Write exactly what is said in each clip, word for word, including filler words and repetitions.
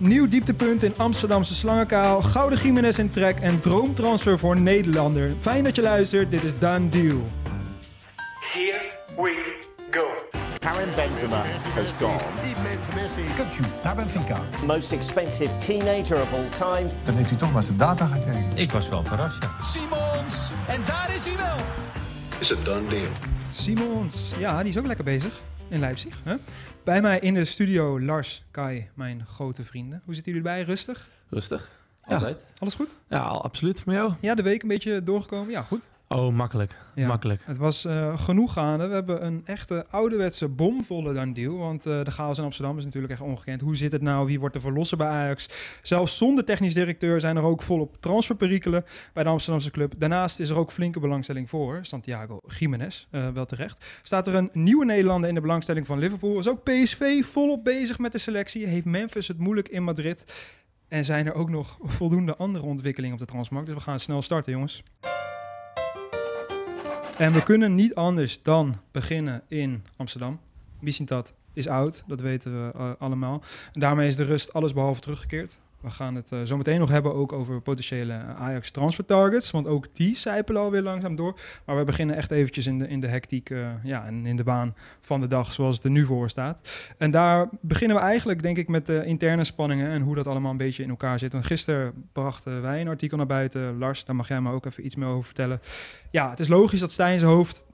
Nieuw dieptepunt in Amsterdamse slangenkaal. Gouden Giménez in trek en droomtransfer voor Nederlander. Fijn dat je luistert, dit is Done Deal. Here we go. Karim Benzema has gone. Kutsu naar Benfica. Most expensive teenager of all time. Dan heeft hij toch maar zijn data gekeken. Ik was wel verrast, ja. Simons, en daar is hij wel. Is het done deal? Simons, ja, die is ook lekker bezig in Leipzig. Hè? Bij mij in de studio Lars Kaj, mijn grote vrienden. Hoe zitten jullie erbij? Rustig? Rustig, altijd. Ja, alles goed? Ja, absoluut. Met jou? Ja, de week een beetje doorgekomen. Ja, goed. Oh, makkelijk. Ja, makkelijk. Het was uh, genoeg gaande. We hebben een echte ouderwetse bomvolle dan deal. Want uh, de chaos in Amsterdam is natuurlijk echt ongekend. Hoe zit het nou? Wie wordt de verlosser bij Ajax? Zelfs zonder technisch directeur zijn er ook volop transferperikelen bij de Amsterdamse club. Daarnaast is er ook flinke belangstelling voor Santiago Giménez. Uh, wel terecht. Staat er een nieuwe Nederlander in de belangstelling van Liverpool? Is ook P S V volop bezig met de selectie? Heeft Memphis het moeilijk in Madrid? En zijn er ook nog voldoende andere ontwikkelingen op de transmarkt? Dus we gaan snel starten, jongens. En we kunnen niet anders dan beginnen in Amsterdam. Mislintat is oud, dat weten we uh, allemaal. En daarmee is de rust allesbehalve teruggekeerd. We gaan het uh, zo meteen nog hebben ook over potentiële Ajax transfer targets. Want ook die sijpelen alweer langzaam door. Maar we beginnen echt eventjes in de, in de hectiek uh, ja, en in de baan van de dag zoals het er nu voor staat. En daar beginnen we eigenlijk denk ik met de interne spanningen en hoe dat allemaal een beetje in elkaar zit. En gisteren brachten wij een artikel naar buiten. Lars, daar mag jij me ook even iets meer over vertellen. Ja, het is logisch dat Steijn zijn hoofd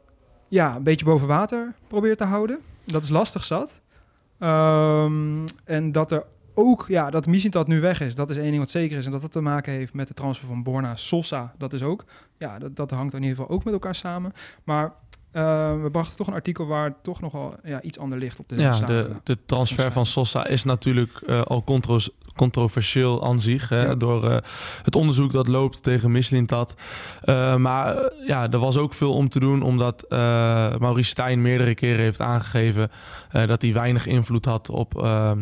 ja, een beetje boven water probeert te houden. Dat is lastig zat. Um, en dat er... Ook ja, dat Mislintat nu weg is, dat is één ding wat zeker is. En dat dat te maken heeft met de transfer van Borna Sosa, dat is ook. Ja, dat, dat hangt in ieder geval ook met elkaar samen. Maar uh, we brachten toch een artikel waar toch nogal ja, iets ander ligt op de ja, de, de transfer van Sosa is natuurlijk uh, al contros, controversieel aan zich. Hè, ja. Door uh, het onderzoek dat loopt tegen Mislintat. Uh, maar uh, ja, er was ook veel om te doen, omdat uh, Maurice Steijn meerdere keren heeft aangegeven uh, dat hij weinig invloed had op... Uh,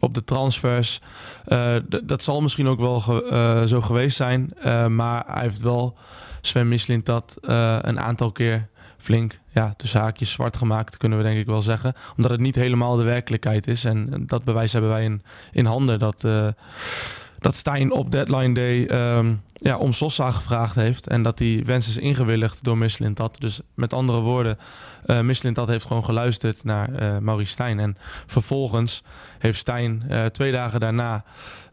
op de transfers. Uh, d- dat zal misschien ook wel ge- uh, zo geweest zijn. Uh, maar hij heeft wel Sven Mislintat uh, een aantal keer flink ja, tussen haakjes zwart gemaakt, kunnen we denk ik wel zeggen. Omdat het niet helemaal de werkelijkheid is. En dat bewijs hebben wij in, in handen. Dat, uh, dat Steijn op deadline day um, ja, om Sosa gevraagd heeft. En dat die wens is ingewilligd door Mislintat. Dus met andere woorden, Uh, Mislintat heeft gewoon geluisterd naar uh, Maurice Steijn. En vervolgens heeft Steijn uh, twee dagen daarna,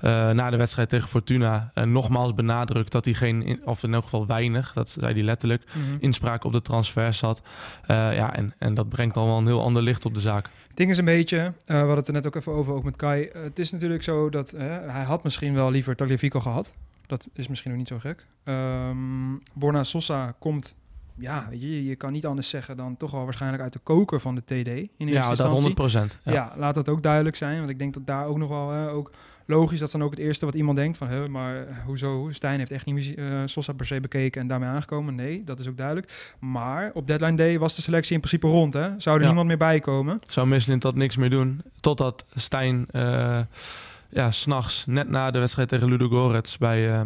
uh, na de wedstrijd tegen Fortuna, uh, nogmaals benadrukt dat hij geen, in, of in elk geval weinig, dat zei hij letterlijk, mm-hmm. inspraak op de transfers had. Uh, ja, en, en dat brengt dan wel een heel ander licht op de zaak. Het ding is een beetje, uh, we hadden het er net ook even over, ook met Kai. Uh, het is natuurlijk zo dat uh, hij had misschien wel liever Tagliafico gehad. Dat is misschien nog niet zo gek. Um, Borna Sosa komt... Ja, weet je, je kan niet anders zeggen dan toch wel waarschijnlijk uit de koker van de T D in eerste instantie. Ja, dat honderd procent. Ja. ja, laat dat ook duidelijk zijn. Want ik denk dat daar ook nog wel hè, ook logisch, dat is dan ook het eerste wat iemand denkt van... Hè, maar hoezo, Steijn heeft echt niet uh, Sosa per se bekeken en daarmee aangekomen. Nee, dat is ook duidelijk. Maar op deadline day was de selectie in principe rond. Hè? Zou er ja. niemand meer bij komen? Zou Mislintat niks meer doen, totdat Steijn uh, ja, s'nachts net na de wedstrijd tegen Ludogorets bij... Uh,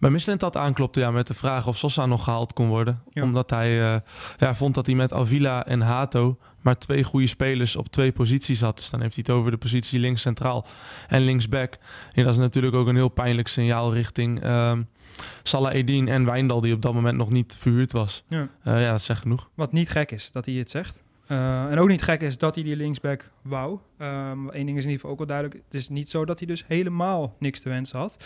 Bij Mislintat aanklopte ja, met de vraag of Sosa nog gehaald kon worden. Ja. Omdat hij uh, ja, vond dat hij met Avila en Hato maar twee goede spelers op twee posities had. Dus dan heeft hij het over de positie links centraal en linksback. En dat is natuurlijk ook een heel pijnlijk signaal richting um, Salah Eddin en Wijndal, die op dat moment nog niet verhuurd was. Ja, uh, ja dat zegt genoeg. Wat niet gek is dat hij het zegt. Uh, en ook niet gek is dat hij die linksback wou. Um, Eén ding is in ieder geval ook wel duidelijk. Het is niet zo dat hij dus helemaal niks te wensen had.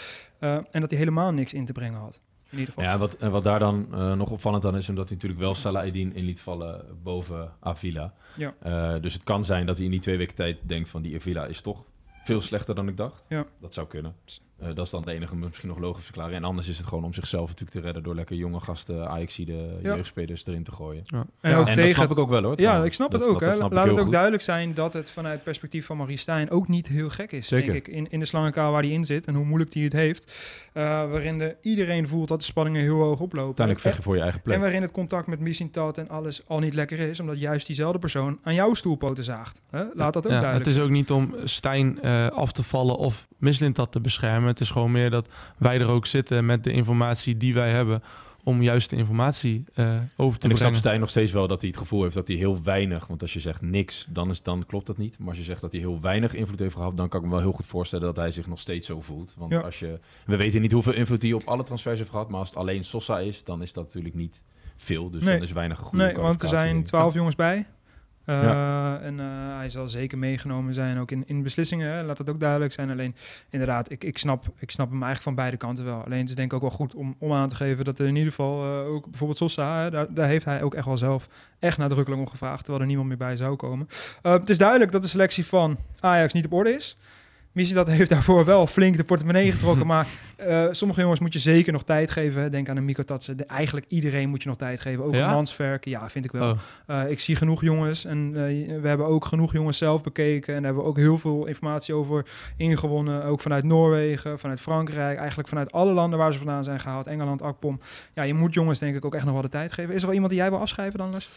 Uh, en dat hij helemaal niks in te brengen had. In ieder geval. Ja, wat, en wat daar dan uh, nog opvallend aan is... omdat hij natuurlijk wel Salah Eddin in liet vallen boven Avila. Ja. Uh, dus het kan zijn dat hij in die twee weken tijd denkt van... die Avila is toch veel slechter dan ik dacht. Ja. Dat zou kunnen. Uh, dat is dan de enige misschien nog logische verklaring. En anders is het gewoon om zichzelf natuurlijk te redden... door lekker jonge gasten, Ajaxide, ja. jeugdspelers erin te gooien. Ja. En, ja. Ook en tegen dat snap het... ik ook wel, hoor. Ja, nou, ik snap dat, het ook. Dat, hè. Dat Laat het ook goed. duidelijk zijn dat het vanuit het perspectief van Maurice Steijn... ook niet heel gek is, Zeker. denk ik, in, in de slangenkaal waar hij in zit... en hoe moeilijk hij het heeft. Uh, waarin de, iedereen voelt dat de spanningen heel hoog oplopen. Uiteindelijk vechten voor je eigen plek. En waarin het contact met Mislintat en alles al niet lekker is... omdat juist diezelfde persoon aan jouw stoelpoten zaagt. Hè? Laat dat ook ja, duidelijk Het is zijn. ook niet om Steijn uh, af te vallen of Mislintat te beschermen. Het is gewoon meer dat wij er ook zitten met de informatie die wij hebben... om juist de informatie uh, over te en brengen. En ik snap Steijn nog steeds wel dat hij het gevoel heeft dat hij heel weinig... want als je zegt niks, dan, is, dan klopt dat niet. Maar als je zegt dat hij heel weinig invloed heeft gehad... dan kan ik me wel heel goed voorstellen dat hij zich nog steeds zo voelt. Want ja. als je, we weten niet hoeveel invloed hij op alle transfers heeft gehad... maar als het alleen Sosa is, dan is dat natuurlijk niet veel. Dus nee. dan is weinig goede Nee, want er zijn twaalf jongens bij... Uh, ja. En uh, hij zal zeker meegenomen zijn, ook in, in beslissingen, hè? Laat dat ook duidelijk zijn. Alleen, inderdaad, ik, ik, snap, ik snap hem eigenlijk van beide kanten wel. Alleen, het is denk ik ook wel goed om, om aan te geven dat er in ieder geval, uh, ook bijvoorbeeld Sosa, hè? Daar, daar heeft hij ook echt wel zelf echt nadrukkelijk om gevraagd, terwijl er niemand meer bij zou komen. Uh, het is duidelijk dat de selectie van Ajax niet op orde is. Mislintat heeft daarvoor wel flink de portemonnee getrokken. Maar uh, sommige jongens moet je zeker nog tijd geven. Denk aan een Mikko Tatsen. Eigenlijk iedereen moet je nog tijd geven. Ook ja? Mansverk, ja, vind ik wel. Oh. Uh, ik zie genoeg jongens. En uh, we hebben ook genoeg jongens zelf bekeken. En daar hebben we ook heel veel informatie over ingewonnen. Ook vanuit Noorwegen, vanuit Frankrijk. Eigenlijk vanuit alle landen waar ze vandaan zijn gehaald. Engeland, Akpom. Ja, je moet jongens denk ik ook echt nog wel de tijd geven. Is er wel iemand die jij wil afschrijven dan, Lars?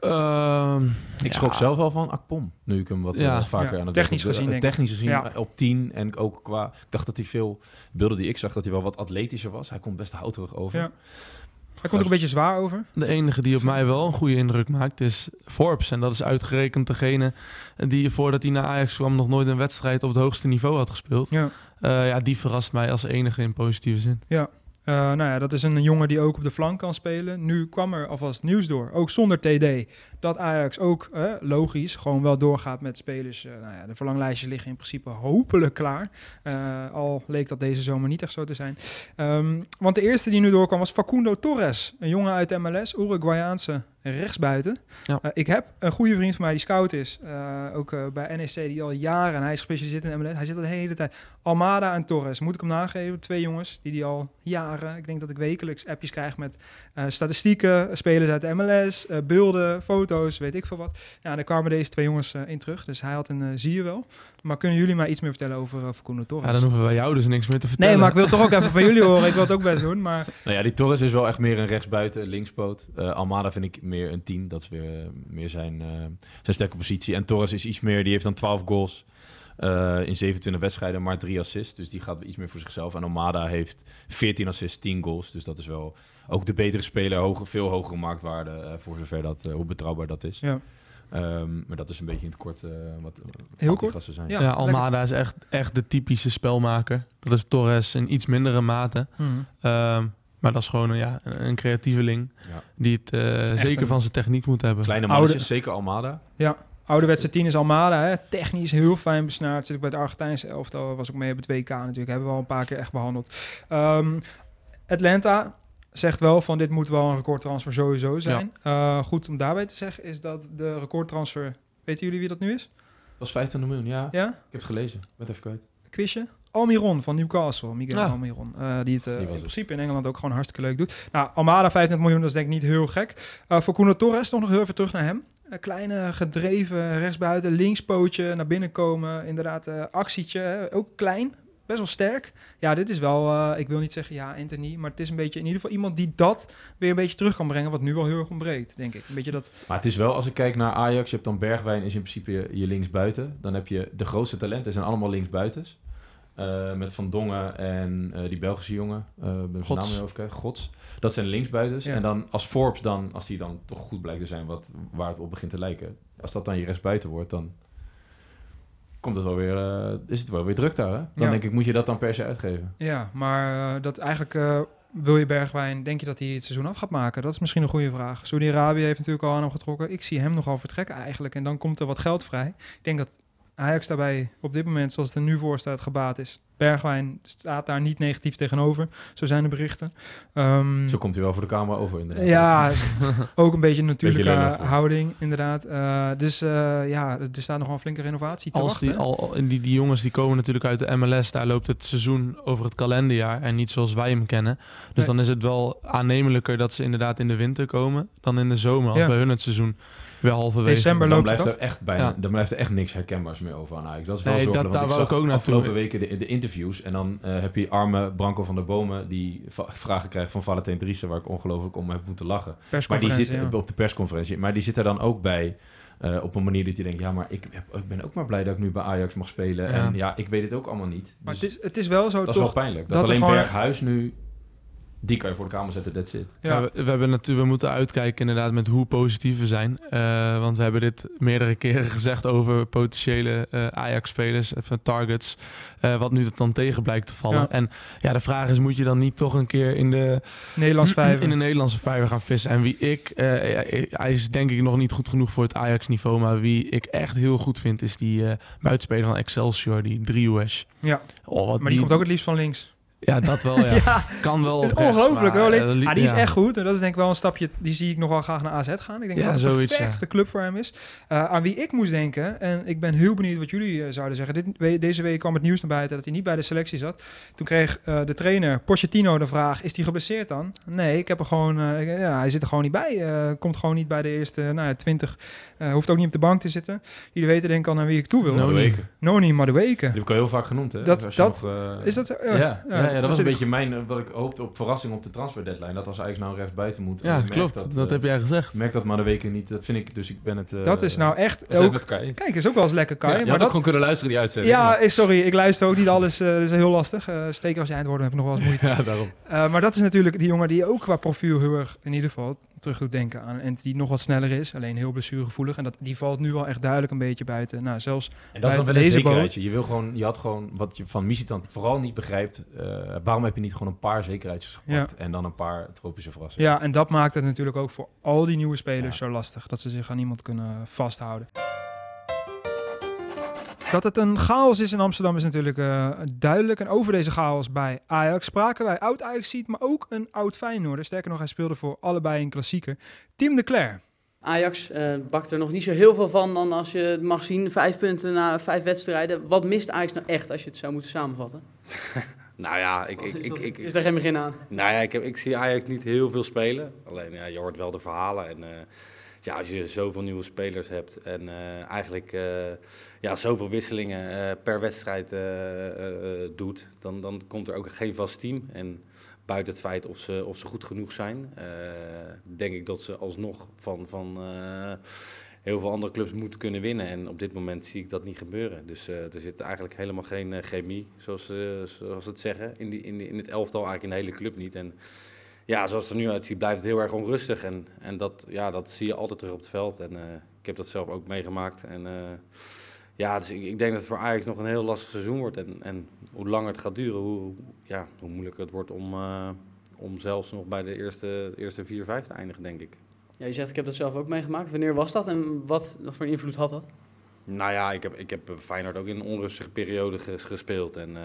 Uh, ik schrok ja. zelf al van Akpom, nu ik hem wat ja. uh, vaker ja. aan het technisch doen. gezien, uh, technisch gezien ja. op tien en ook qua. Ik dacht dat hij veel beelden die ik zag dat hij wel wat atletischer was. Hij komt best houterig over. Ja. Hij komt ook een beetje zwaar over. De enige die op mij wel een goede indruk maakt is Forbes. En dat is uitgerekend degene die voordat hij naar Ajax kwam... nog nooit een wedstrijd op het hoogste niveau had gespeeld. Ja, uh, ja die verrast mij als enige in positieve zin. Ja. Uh, nou ja, dat is een jongen die ook op de flank kan spelen. Nu kwam er alvast nieuws door, ook zonder T D, dat Ajax ook eh, logisch gewoon wel doorgaat met spelers. Uh, nou ja, de verlanglijstjes liggen in principe hopelijk klaar. Uh, al leek dat deze zomer niet echt zo te zijn. Um, want de eerste die nu doorkwam was Facundo Torres, een jongen uit de M L S, Uruguayaanse rechtsbuiten. Ja. Uh, ik heb een goede vriend van mij die scout is, uh, ook uh, bij N E C, die al jaren, en hij is gespecialiseerd in M L S, hij zit al de hele tijd. Almada en Torres, moet ik hem nageven, twee jongens die die al jaren, ik denk dat ik wekelijks appjes krijg met uh, statistieken, spelers uit de M L S, uh, beelden, foto's, weet ik veel wat. Ja, en daar kwamen deze twee jongens uh, in terug, dus hij had een uh, zie je wel. Maar kunnen jullie mij iets meer vertellen over uh, Facundo Torres? Ja, dan hoeven wij jou dus niks meer te vertellen. Nee, maar ik wil toch ook even van jullie horen, ik wil het ook best doen, maar... Nou ja, die Torres is wel echt meer een rechtsbuiten, linkspoot. Uh, Almada vind ik meer een tien, dat is weer meer zijn, uh, zijn sterke positie. En Torres is iets meer, die heeft dan twaalf goals uh, in zevenentwintig wedstrijden, maar drie assists. Dus die gaat iets meer voor zichzelf. En Almada heeft veertien assists, tien goals. Dus dat is wel ook de betere speler, hoger, veel hogere marktwaarde, uh, voor zover dat, uh, hoe betrouwbaar dat is. Ja. Um, maar dat is een beetje in het kort uh, wat heel kort zijn. Ja, ja, Almada is echt, echt de typische spelmaker. Dat is Torres in iets mindere mate. Mm. Um, Maar dat is gewoon ja, een creatieveling ja. die het uh, zeker een... van zijn techniek moet hebben. Kleine mannetjes, Oude... zeker Almada. Ja, ouderwetse tien is Almada. Hè. Technisch heel fijn besnaard. Zit ook bij het Argentijnse elftal, was ook mee op het W K natuurlijk. Hebben we al een paar keer echt behandeld. Um, Atlanta zegt wel van dit moet wel een recordtransfer sowieso zijn. Ja. Uh, goed om daarbij te zeggen is dat de recordtransfer... Weten jullie wie dat nu is? Dat is vijfentwintig miljoen, ja. ja. Ik heb het gelezen. Ik ben het even kwijt. Quizje? Almiron van Newcastle, Miguel ja. Almiron, uh, die het uh, die in principe in Engeland ook gewoon hartstikke leuk doet. Nou, Almada vijfentwintig miljoen, dat is denk ik niet heel gek. Uh, Facundo Torres, toch nog heel even terug naar hem. Uh, kleine gedreven, rechtsbuiten, linkspootje, naar binnen komen. Inderdaad, uh, actietje, hè? Ook klein, best wel sterk. Ja, dit is wel, uh, ik wil niet zeggen ja, Anthony, maar het is een beetje in ieder geval iemand die dat weer een beetje terug kan brengen, wat nu wel heel erg ontbreekt, denk ik. Een beetje dat... Maar het is wel, als ik kijk naar Ajax, je hebt dan Bergwijn is in principe je, je linksbuiten. Dan heb je de grootste talenten, zijn allemaal linksbuitens. Uh, met Van Dongen en uh, die Belgische jongen, uh, ben zijn naam weer over, Gods. Dat zijn linksbuitens. Ja. En dan als Forbes dan, als die dan toch goed blijkt te zijn, wat, waar het op begint te lijken. Als dat dan je rechtsbuiten wordt, dan komt het wel weer, uh, is het wel weer druk daar. Hè? Dan ja. denk ik, moet je dat dan per se uitgeven. Ja, maar uh, dat eigenlijk... Uh... Wil je Bergwijn, denk je dat hij het seizoen af gaat maken? Dat is misschien een goede vraag. Saudi-Arabië heeft natuurlijk al aan hem getrokken. Ik zie hem nogal vertrekken eigenlijk. En dan komt er wat geld vrij. Ik denk dat Ajax daarbij op dit moment, zoals het er nu voor staat, gebaat is. Bergwijn staat daar niet negatief tegenover. Zo zijn de berichten. Um, Zo komt hij wel voor de camera over, inderdaad. Ja, ook een beetje een natuurlijke beetje houding, inderdaad. Uh, dus uh, ja, er staat nog wel een flinke renovatie te Als wachten. Die, al, die, die jongens die komen natuurlijk uit de M L S. Daar loopt het seizoen over het kalenderjaar en niet zoals wij hem kennen. Dus nee. dan is het wel aannemelijker dat ze inderdaad in de winter komen dan in de zomer. Als ja. bij hun het seizoen weer halverwege. December loopt dan blijft het er echt bijna, ja. Dan blijft er echt niks herkenbaars meer over aan Ajax. Dat is wel nee, zorgelijk, dat, want daar ik zag ook afgelopen weken de, de interview en dan uh, heb je arme Branco van den Boomen die va- vragen krijgt van Valentijn Driessen, waar ik ongelooflijk om heb moeten lachen. Maar die zit ja. op de persconferentie. Maar die zit er dan ook bij uh, op een manier dat je denkt, ja, maar ik, heb, ik ben ook maar blij dat ik nu bij Ajax mag spelen. Ja. En ja, ik weet het ook allemaal niet. Dus maar het is, het is wel zo, dat toch? Dat is wel pijnlijk. Dat, dat alleen gewoon... Berghuis nu Die kan je voor de kamer zetten, that's it. Ja, we, we, hebben natuurlijk, we moeten uitkijken inderdaad met hoe positief we zijn. Uh, want we hebben dit meerdere keren gezegd over potentiële uh, Ajax-spelers, targets. Uh, wat nu dan tegen blijkt te vallen. Ja. En ja, de vraag is, moet je dan niet toch een keer in de, Nederlands vijver. In de Nederlandse vijver gaan vissen? En wie ik, uh, hij is denk ik nog niet goed genoeg voor het Ajax-niveau. Maar wie ik echt heel goed vind, is die uh, buitenspeler van Excelsior, die Driehues. Ja, oh, maar die, die komt ook het liefst van links. Ja, dat wel, ja. ja. Kan wel ongelooflijk, maar, wel. Ah, die is ja. echt goed. En dat is denk ik wel een stapje, die zie ik nog wel graag naar A Z gaan. Ik denk ja, dat het een perfecte ja. club voor hem is. Uh, aan wie ik moest denken, en ik ben heel benieuwd wat jullie uh, zouden zeggen. Dit, we, deze week kwam het nieuws naar buiten dat hij niet bij de selectie zat. Toen kreeg uh, de trainer Pochettino de vraag, is hij geblesseerd dan? Nee, ik heb er gewoon, uh, ja, hij zit er gewoon niet bij. Uh, komt gewoon niet bij de eerste nou, twintig. Uh, hoeft ook niet op de bank te zitten. Jullie weten denk ik al naar wie ik toe wil. Noni, Noni Madueke. Die heb ik al heel vaak genoemd, hè? Dat, dat, nog, uh, is dat... Uh, ja. ja. Ja, ja, dat was een beetje mijn, wat ik hoopte op verrassing op de transfer deadline. Dat als Ajax nou rechts buiten moet. Ja, klopt. Dat, dat uh, heb jij gezegd. Merk dat maar de weken niet. Dat vind ik, dus ik ben het... Uh, dat is nou echt... Ook, ook, kijk, is ook wel eens lekker, Kai. Ja, je maar had dat, ook gewoon kunnen luisteren, die uitzending. Ja, maar. Sorry. Ik luister ook niet alles. Uh, dat is heel lastig. Uh, Steken als je eindwoorden heb ik nog wel eens moeite. Ja, daarom. Uh, maar dat is natuurlijk die jongen die ook qua profiel heel erg, in ieder geval, terug doet denken aan. En die nog wat sneller is. Alleen heel blessuregevoelig. En dat, die valt nu wel echt duidelijk een beetje buiten. Nou, zelfs en dat is dan wel een zekerheidje. Je wil gewoon, je had gewoon, wat je van Mislintat vooral niet begrijpt... Uh, waarom heb je niet gewoon een paar zekerheidjes gepakt ja. en dan een paar tropische verrassingen? Ja, en dat maakt het natuurlijk ook voor al die nieuwe spelers ja. zo lastig. Dat ze zich aan iemand kunnen vasthouden. Dat het een chaos is in Amsterdam is natuurlijk uh, duidelijk. En over deze chaos bij Ajax spraken wij oud-Ajaxiet, maar ook een oud-Feyenoorder. Sterker nog, hij speelde voor allebei een klassieker. Tim de Cler. Ajax uh, bakt er nog niet zo heel veel van dan als je het mag zien. Vijf punten na vijf wedstrijden. Wat mist Ajax nou echt als je het zou moeten samenvatten? Nou ja, ik, ik, ik, ik, ik, is daar geen begin aan? Nou ja, ik, heb, ik zie Ajax niet heel veel spelen. Alleen ja, je hoort wel de verhalen. En uh, ja, als je zoveel nieuwe spelers hebt en uh, eigenlijk uh, ja, zoveel wisselingen uh, per wedstrijd uh, uh, doet, dan, dan komt er ook geen vast team. En buiten het feit of ze, of ze goed genoeg zijn, uh, denk ik dat ze alsnog van... van uh, heel veel andere clubs moeten kunnen winnen. En op dit moment zie ik dat niet gebeuren. Dus uh, er zit eigenlijk helemaal geen uh, chemie, zoals ze uh, zoals het zeggen. In, die, in, die, in het elftal eigenlijk in de hele club niet. En ja, zoals het er nu uitziet, blijft het heel erg onrustig. En, en dat, ja, dat zie je altijd terug op het veld. En uh, ik heb dat zelf ook meegemaakt. En uh, ja, dus ik, ik denk dat het voor Ajax nog een heel lastig seizoen wordt. En, en hoe langer het gaat duren, hoe, ja, hoe moeilijker het wordt om, uh, om zelfs nog bij de eerste, eerste vier, vijf te eindigen, denk ik. Ja, je zegt, ik heb dat zelf ook meegemaakt. Wanneer was dat en wat voor invloed had dat? Nou ja, ik heb, ik heb Feyenoord ook in een onrustige periode gespeeld. En uh,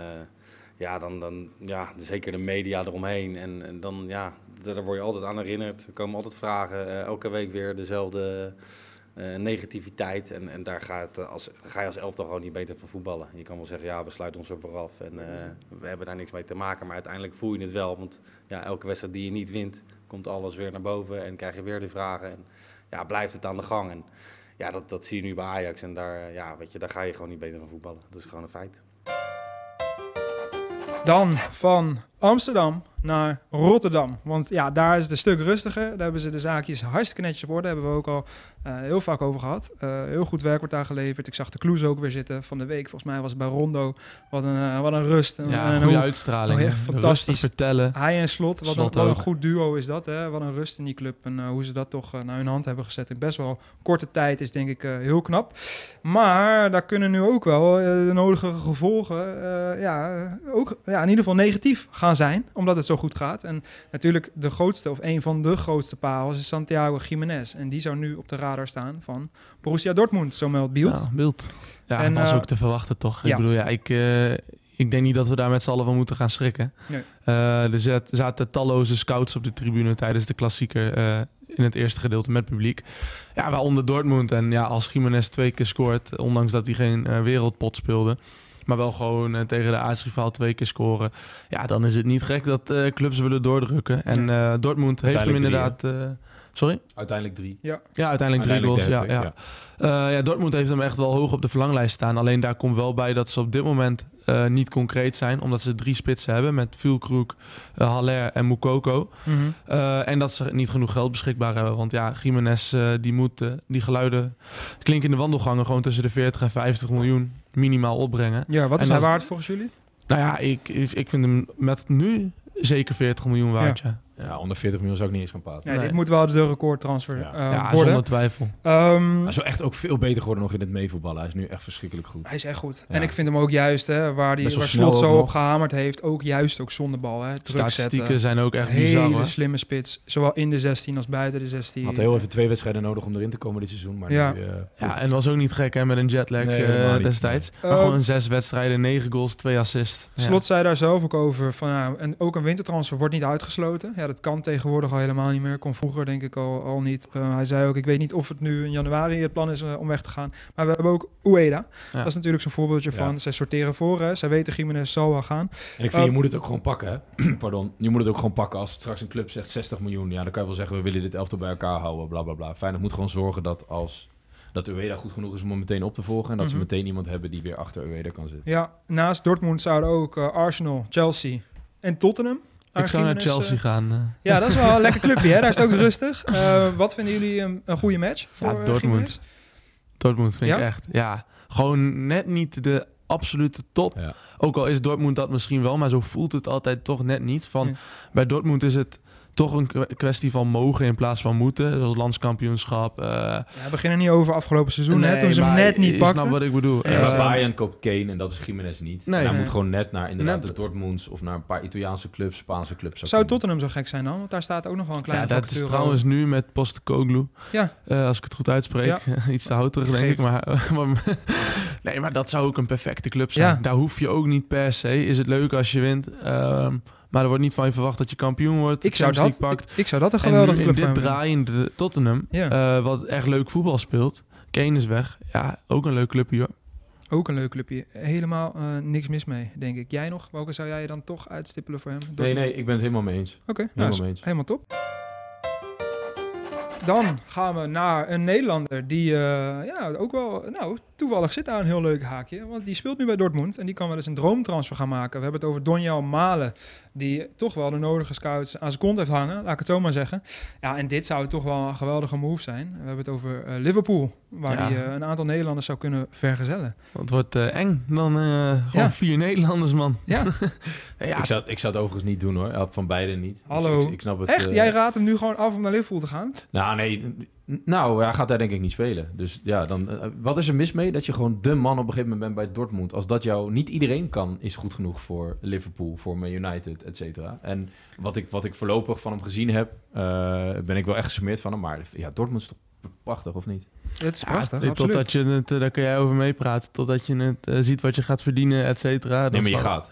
ja, dan, dan, ja, zeker de media eromheen. En, en dan, ja, daar word je altijd aan herinnerd. Er komen altijd vragen. Uh, elke week weer dezelfde uh, negativiteit. En, en daar gaat, als, ga je als elftal gewoon niet beter van voetballen. Je kan wel zeggen, ja, we sluiten ons er vooraf. En uh, we hebben daar niks mee te maken. Maar uiteindelijk voel je het wel. Want ja, elke wedstrijd die je niet wint... komt alles weer naar boven en krijg je weer die vragen. En ja, blijft het aan de gang. En ja, dat, dat zie je nu bij Ajax. En daar, ja, weet je, daar ga je gewoon niet beter van voetballen. Dat is gewoon een feit. Dan van Amsterdam naar Rotterdam. Want ja, daar is het een stuk rustiger. Daar hebben ze de zaakjes hartstikke netjes op orde. Daar hebben we ook al uh, heel vaak over gehad. Uh, heel goed werk wordt daar geleverd. Ik zag de Kloes ook weer zitten van de week. Volgens mij was het bij Rondo. Wat een, uh, wat een rust. Een, ja, een goede hoe, uitstraling. Oh, echt fantastisch. Vertellen. Hij en Slot. Wat, Slot een, wat een goed duo is dat. Hè? Wat een rust in die club. En uh, hoe ze dat toch uh, naar hun hand hebben gezet in best wel korte tijd is denk ik uh, heel knap. Maar daar kunnen nu ook wel uh, de nodige gevolgen uh, ja, ook ja, in ieder geval negatief gaan zijn. Omdat het zo goed gaat. En natuurlijk de grootste of een van de grootste parels is Santiago Giménez. En die zou nu op de radar staan van Borussia Dortmund, zo meldt Bild. Ja, Bild. Ja, en, dat was uh, ook te verwachten, toch? Ja. Ik bedoel, ja, ik, uh, ik denk niet dat we daar met z'n allen van moeten gaan schrikken. Nee. Uh, er zaten talloze scouts op de tribune tijdens de klassieker uh, in het eerste gedeelte met publiek. Ja, waaronder Dortmund. En ja, als Giménez twee keer scoort, ondanks dat hij geen uh, wereldpot speelde... maar wel gewoon uh, tegen de aartsrivaal twee keer scoren. Ja, dan is het niet gek dat uh, clubs willen doordrukken. En uh, Dortmund heeft hem inderdaad... Uh, sorry? Uiteindelijk drie. Ja, ja uiteindelijk, uiteindelijk drie goals. Ja, ja. Ja. Uh, ja, Dortmund heeft hem echt wel hoog op de verlanglijst staan. Alleen daar komt wel bij dat ze op dit moment uh, niet concreet zijn. Omdat ze drie spitsen hebben met Füllkrug, uh, Haller en Moukoko. Mm-hmm. Uh, en dat ze niet genoeg geld beschikbaar hebben. Want ja, Giménez uh, die moet uh, die geluiden klinken in de wandelgangen... gewoon tussen de veertig en vijftig miljoen... minimaal opbrengen. Ja, wat is hij waard volgens jullie? Nou ja, ik, ik vind hem met nu zeker veertig miljoen waard, ja. Ja. Ja, onder veertig miljoen zou ik niet eens gaan praten. Ja, nee. Dit moet wel de recordtransfer ja. Uh, ja, worden. Zonder twijfel. Um, hij is echt ook veel beter geworden nog in het meevoetballen. Hij is nu echt verschrikkelijk goed. Hij is echt goed. Ja. En ik vind hem ook juist, hè, waar, die, waar Slot zo op gehamerd heeft, ook juist ook zonder bal. Hè, statistieken zetten. Zijn ook echt hele bizar. Hele slimme spits, zowel in de zestien als buiten de zestien. Had heel even twee wedstrijden nodig om erin te komen dit seizoen. Maar ja. Nu, uh, ja, en was ook niet gek hè, met een jetlag nee, uh, destijds. Nee. Maar uh, gewoon zes wedstrijden, negen goals, twee assists. Slot ja. zei daar zelf ook over, van, nou, en ook een wintertransfer wordt niet uitgesloten. Ja, dat kan tegenwoordig al helemaal niet meer. Kon vroeger denk ik al, al niet. Uh, hij zei ook, ik weet niet of het nu in januari het plan is uh, om weg te gaan. Maar we hebben ook Ueda. Ja. Dat is natuurlijk zo'n voorbeeldje ja. van. Zij sorteren voor, hè. Zij weten Giménez zal wel gaan. En ik vind, uh, je moet het ook gewoon pakken. Hè? Pardon. Je moet het ook gewoon pakken als straks een club zegt zestig miljoen. Ja, dan kan je wel zeggen, we willen dit elftal bij elkaar houden. Bla, bla, bla. Feyenoord moet gewoon zorgen dat als... dat Ueda goed genoeg is om hem meteen op te volgen... en dat mm-hmm. ze meteen iemand hebben die weer achter Ueda kan zitten. Ja, naast Dortmund zouden ook uh, Arsenal, Chelsea en Tottenham... Ik zou naar Chelsea uh, gaan. Uh. Ja, dat is wel een lekker clubje, hè? Daar is het ook rustig. Uh, wat vinden jullie een, een goede match voor ja, Dortmund. Uh, Dortmund vind ja? ik echt, ja. Gewoon net niet de absolute top. Ja. Ook al is Dortmund dat misschien wel, maar zo voelt het altijd toch net niet. Van, ja. Bij Dortmund is het... toch een kwestie van mogen in plaats van moeten. Zoals landskampioenschap. Uh... Ja, we beginnen niet over afgelopen seizoen. Nee, hè, toen ze hem net niet pakten. Ik snap wat ik bedoel. En uh, Bayern koopt Kane en dat is Giménez niet. Nee, en hij nee. moet gewoon net naar inderdaad net. de Dortmunds... of naar een paar Italiaanse clubs, Spaanse clubs. Zou, zou Tottenham zo gek zijn dan? Want daar staat ook nog wel een kleine... Ja, dat is trouwens over. Nu met Postecoglou. Ja. Uh, als ik het goed uitspreek. Ja. Iets te houterig denk Geef. ik. Maar, maar, nee, maar dat zou ook een perfecte club zijn. Ja. Daar hoef je ook niet per se. Is het leuk als je wint... Um, Maar er wordt niet van je verwacht dat je kampioen wordt. Ik zou dat, pakt. Ik, ik zou dat een geweldige club hebben. En dit draaiende Tottenham, ja. uh, wat echt leuk voetbal speelt. Kane is weg. Ja, ook een leuk clubje hoor. Ook een leuk clubje. Helemaal uh, niks mis mee, denk ik. Jij nog? Welke zou jij dan toch uitstippelen voor hem? Door... Nee, nee, ik ben het helemaal mee eens. Oké, okay, helemaal, nou, mee eens. Helemaal top. Dan gaan we naar een Nederlander die uh, ja, ook wel... Nou, toevallig zit daar een heel leuk haakje. Want die speelt nu bij Dortmund en die kan wel eens een droomtransfer gaan maken. We hebben het over Donjal Malen, die toch wel de nodige scouts aan zijn kont heeft hangen. Laat ik het zo maar zeggen. Ja, en dit zou toch wel een geweldige move zijn. We hebben het over uh, Liverpool, waar ja. die uh, een aantal Nederlanders zou kunnen vergezellen. Het wordt uh, eng. Dan uh, gewoon ja. vier Nederlanders, man. Ja. ja. Ik, zou, ik zou het overigens niet doen, hoor. Van beiden niet. Hallo. Dus ik, ik snap het, echt? Uh... Jij raadt hem nu gewoon af om naar Liverpool te gaan? Nou, Ah, nee, nou, hij gaat daar denk ik niet spelen. Dus ja, dan, uh, wat is er mis mee? Dat je gewoon de man op een gegeven moment bent bij Dortmund. Als dat jou niet iedereen kan, is goed genoeg voor Liverpool, voor Man United, et cetera. En wat ik, wat ik voorlopig van hem gezien heb, uh, ben ik wel echt gesmeerd van hem. Maar ja, Dortmund is toch prachtig, of niet? Het is prachtig, ja, absoluut. Totdat je het, daar kun jij over meepraten, totdat je het uh, ziet wat je gaat verdienen, et cetera. Nee, maar je gaat.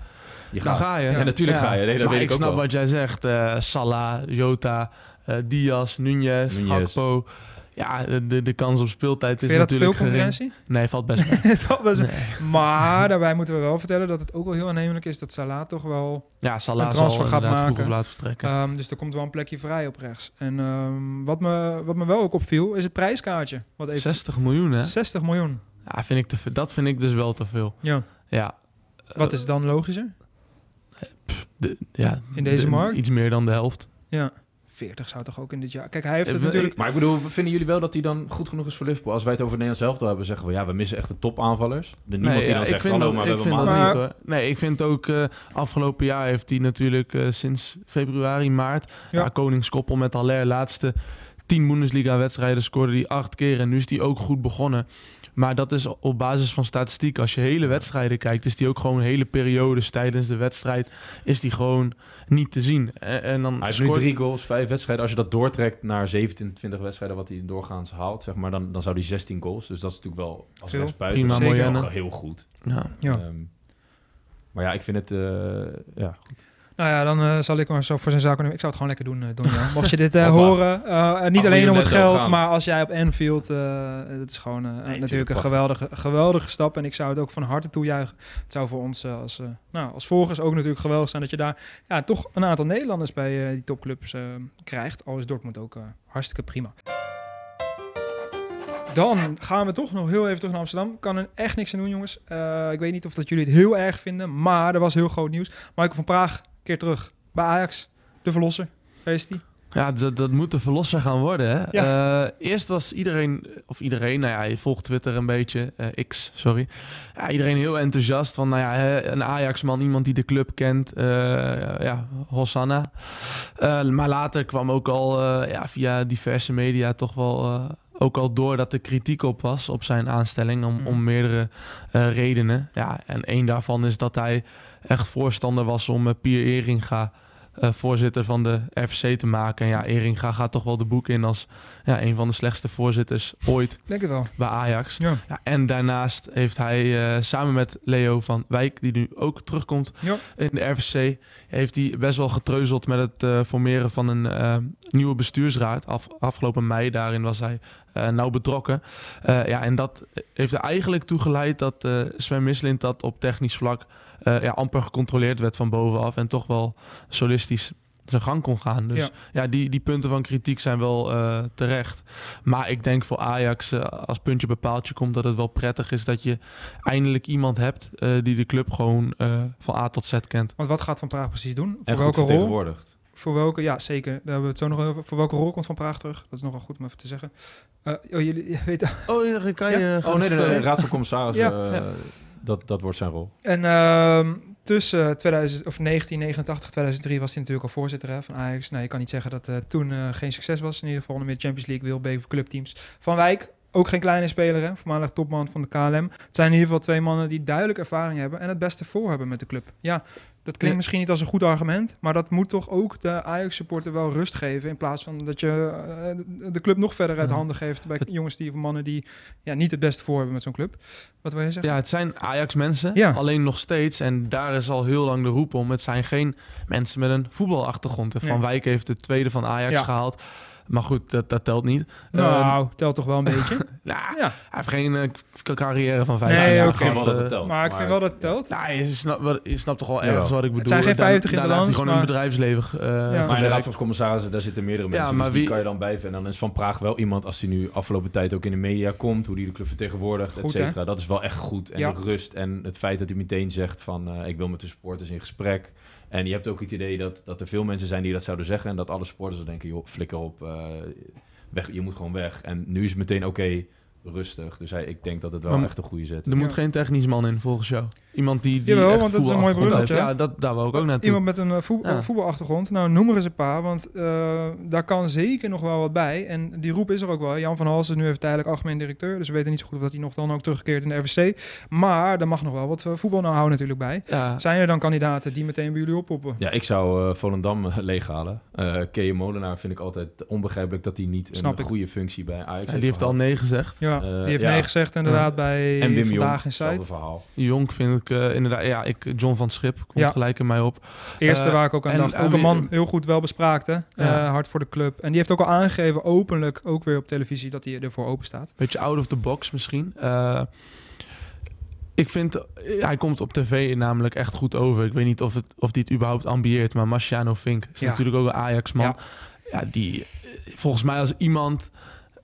Je gaat. Dan ga je. Ja, natuurlijk ja. ga je. Nee, dat maar weet ik, ik ook snap wel. Wat jij zegt. Uh, Salah, Jota... Uh, Diaz, Nunez, Gakpo. Ja, de, de kans op speeltijd is natuurlijk gering. Vind je dat veel concurrentie? Nee, valt best mee. Het valt best mee. Nee. Maar daarbij moeten we wel vertellen dat het ook wel heel aannemelijk is... dat Salah toch wel ja, Salah een transfer gaat maken. Vroeg of laat vertrekken. Um, dus er komt wel een plekje vrij op rechts. En um, wat, me, wat me wel ook opviel is het prijskaartje. Wat even zestig miljoen, hè? zestig miljoen. Ja, vind ik te veel. Dat vind ik dus wel te veel. Ja. ja. Wat uh, is dan logischer? Pff, de, ja, In deze de, markt? Iets meer dan de helft. Ja. veertig zou toch ook in dit jaar... Kijk, hij heeft het natuurlijk... Maar ik bedoel, vinden jullie wel dat hij dan goed genoeg is voor Liverpool? Als wij het over Nederland zelf hebben, zeggen we... ja, we missen echt de topaanvallers. De niemand nee, die ja, dan zegt, hallo, maar we hebben hem maar... niet, hoor. Nee, ik vind ook... Uh, afgelopen jaar heeft hij natuurlijk uh, sinds februari, maart... Ja. Ja, koningskoppel met Haller. Laatste tien Bundesliga-wedstrijden scoorde hij acht keer... en nu is hij ook goed begonnen. Maar dat is op basis van statistiek. Als je hele wedstrijden kijkt, is die ook gewoon hele periodes tijdens de wedstrijd is die gewoon niet te zien. En, en dan hij is scoort... nu drie goals, vijf wedstrijden. Als je dat doortrekt naar zeventien, twintig wedstrijden wat hij doorgaans haalt, zeg maar, dan, dan zou die zestien goals. Dus dat is natuurlijk wel als rechtsbuiten prima, mooi heel goed. Ja. Ja. Um, maar ja, ik vind het uh, ja goed. Nou ja, dan uh, zal ik maar zo voor zijn zaken nemen. Ik zou het gewoon lekker doen, uh, Donjal. Mocht je dit uh, horen, uh, niet alleen om het geld, maar als jij op Anfield... Uh, het is gewoon uh, nee, natuurlijk een geweldige, geweldige stap. En ik zou het ook van harte toejuichen. Het zou voor ons uh, als, uh, nou, als volgers ook natuurlijk geweldig zijn... dat je daar ja, toch een aantal Nederlanders bij uh, die topclubs uh, krijgt. Al is Dortmund ook uh, hartstikke prima. Dan gaan we toch nog heel even terug naar Amsterdam. Ik kan er echt niks aan doen, jongens. Uh, ik weet niet of dat jullie het heel erg vinden, maar er was heel groot nieuws. Michael van Praag... keer terug bij Ajax, de verlosser, is die. Ja, dat, dat moet de verlosser gaan worden. Hè? Ja. Uh, eerst was iedereen, of iedereen, nou ja, je volgt Twitter een beetje, uh, X, sorry. Ja, iedereen heel enthousiast van, nou ja, een Ajax-man, iemand die de club kent. Uh, ja, Hosanna. Uh, maar later kwam ook al, uh, ja, via diverse media toch wel... Uh, ook al door dat er kritiek op was op zijn aanstelling om, om meerdere uh, redenen. Ja, en één daarvan is dat hij echt voorstander was om uh, Pier Eringa uh, voorzitter van de R F C te maken. En ja, Eringa gaat toch wel de boek in als ja, een van de slechtste voorzitters ooit wel. Bij Ajax. Ja. Ja, en daarnaast heeft hij uh, samen met Leo van Wijk, die nu ook terugkomt ja. in de R F C, heeft hij best wel getreuzeld met het uh, formeren van een uh, nieuwe bestuursraad. Af, afgelopen mei daarin was hij Uh, nauw betrokken. Uh, ja, en dat heeft er eigenlijk toe geleid dat uh, Sven Mislintat op technisch vlak uh, ja, amper gecontroleerd werd van bovenaf en toch wel solistisch zijn gang kon gaan. Dus ja, ja die, die punten van kritiek zijn wel uh, terecht. Maar ik denk voor Ajax, uh, als puntje bij paaltje komt, dat het wel prettig is dat je eindelijk iemand hebt uh, die de club gewoon uh, van A tot Z kent. Want wat gaat Van Praag precies doen? Voor en welke rol? Voor welke, ja zeker, daar hebben we het zo nog over. Voor welke rol komt Van Praag terug? Dat is nogal goed om even te zeggen. Uh, oh, jullie weten... Oh, kan je... Ja? Oh nee, de, de, de Raad van Commissarissen, ja, ja. uh, dat, dat wordt zijn rol. En uh, tussen negentien negenentachtig en tweeduizend drie was hij natuurlijk al voorzitter hè, van Ajax. Nou, je kan niet zeggen dat uh, toen uh, geen succes was. In ieder geval met Champions League, World Cup, clubteams. Van Wijk, ook geen kleine speler, hè, voormalig topman van de K L M. Het zijn in ieder geval twee mannen die duidelijk ervaring hebben en het beste voor hebben met de club. Ja. Dat klinkt misschien niet als een goed argument, maar dat moet toch ook de Ajax-supporter wel rust geven in plaats van dat je de club nog verder uit handen geeft bij jongens die of mannen die ja, niet het beste voor hebben met zo'n club. Wat wil je zeggen? Ja, het zijn Ajax-mensen, ja. alleen nog steeds. En daar is al heel lang de roep om. Het zijn geen mensen met een voetbalachtergrond. Van ja. Wijk heeft de tweede van Ajax ja. gehaald. Maar goed, dat, dat telt niet. Nou, uh, telt toch wel een beetje. nou, ja. Hij heeft geen uh, carrière van vijftig nee, jaar. Nee, ik vind wel dat het telt. Maar ik vind maar, wel dat het telt. Nou, je, snapt, je snapt toch wel ergens ja. wat ik bedoel. Het zijn geen vijftig in de land. Gewoon maar... een bedrijfsleven. Uh, ja. Maar in de Raad van Commissarissen, daar zitten meerdere mensen. Ja, maar dus wie... die kan je dan blijven. En dan is Van Praag wel iemand, als hij nu afgelopen tijd ook in de media komt, hoe die de club vertegenwoordigt, et cetera. Dat is wel echt goed. En ja. de rust. En het feit dat hij meteen zegt van, uh, ik wil met de supporters in gesprek. En je hebt ook het idee dat, dat er veel mensen zijn die dat zouden zeggen en dat alle sporters denken, joh, flikker op, uh, weg, je moet gewoon weg. En nu is het meteen oké, okay, rustig. Dus hij, ik denk dat het wel maar echt een goede zet is. Er moet ja. geen technisch man in, volgens jou. Iemand die, die Jawel, echt want dat is een mooi bruggetje. Ja, dat, daar wil ik ook naartoe. Iemand met een voet, ja. voetbalachtergrond. Nou, noem er eens een paar, want uh, daar kan zeker nog wel wat bij. En die roep is er ook wel. Jan van Halsen is nu even tijdelijk algemeen directeur. Dus we weten niet zo goed of dat hij nog dan ook terugkeert in de R V C. Maar daar mag nog wel wat voetbal nou houden natuurlijk bij. Ja. Zijn er dan kandidaten die meteen bij jullie oppoppen? Ja, ik zou uh, Volendam leeghalen. Uh, Kea Molenaar vind ik altijd onbegrijpelijk dat hij niet Snap een ik. goede functie bij Ajax heeft. Ja, die heeft al nee gezegd. Ja, die heeft ja. nee gezegd inderdaad ja. bij en Wim Vandaag in Zuid. verhaal. Jonk vind ik uh, inderdaad, ja, ik, John van Schip komt ja. gelijk in mij op. Eerste uh, waar ik ook aan en, dacht. Ook uh, een man heel goed wel bespraakt, hè? Ja. Uh, hard voor de club. En die heeft ook al aangegeven, openlijk, ook weer op televisie, dat hij ervoor open staat. Beetje out of the box misschien. Uh, ik vind, uh, hij komt op tv namelijk echt goed over. Ik weet niet of hij of het überhaupt ambieert, maar Marciano Vink is ja. natuurlijk ook een Ajax-man. Ja. ja, die volgens mij als iemand...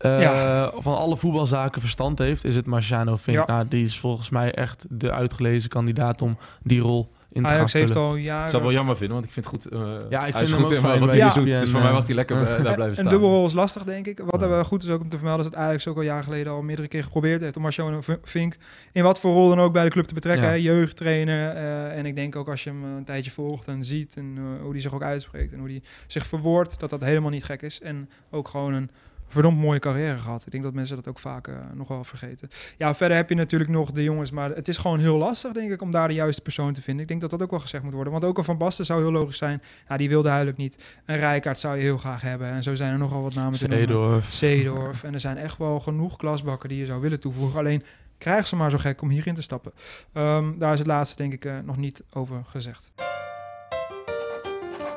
Uh, ja. van alle voetbalzaken verstand heeft, is het Marciano Vink. Ja. Nou, die is volgens mij echt de uitgelezen kandidaat om die rol in te Ajax gaan heeft vullen. Al jaren... Ik zou het wel jammer vinden, want ik vind het goed. Uh, ja, ik vind hem goed ook fijn. Ja. Dus en, voor mij mag hij lekker uh, daar blijven en, staan. Een dubbelrol is lastig, denk ik. Wat ja. goed is ook om te vermelden, is dat Ajax ook al jaren geleden al meerdere keer geprobeerd heeft om Marciano Vink in wat voor rol dan ook bij de club te betrekken. Ja. Hè? Jeugdtrainer. Uh, en ik denk ook als je hem een tijdje volgt en ziet en uh, hoe hij zich ook uitspreekt en hoe hij zich verwoordt, dat dat helemaal niet gek is. En ook gewoon een verdomd mooie carrière gehad. Ik denk dat mensen dat ook vaak uh, nog wel vergeten. Ja, verder heb je natuurlijk nog de jongens, maar het is gewoon heel lastig, denk ik, om daar de juiste persoon te vinden. Ik denk dat dat ook wel gezegd moet worden, want ook al Van Basten zou heel logisch zijn. Ja, die wilde duidelijk niet. Een Rijkaard zou je heel graag hebben en zo zijn er nogal wat namen te noemen. Seedorf. En er zijn echt wel genoeg klasbakken die je zou willen toevoegen. Alleen krijg ze maar zo gek om hierin te stappen. Um, daar is het laatste, denk ik, uh, nog niet over gezegd.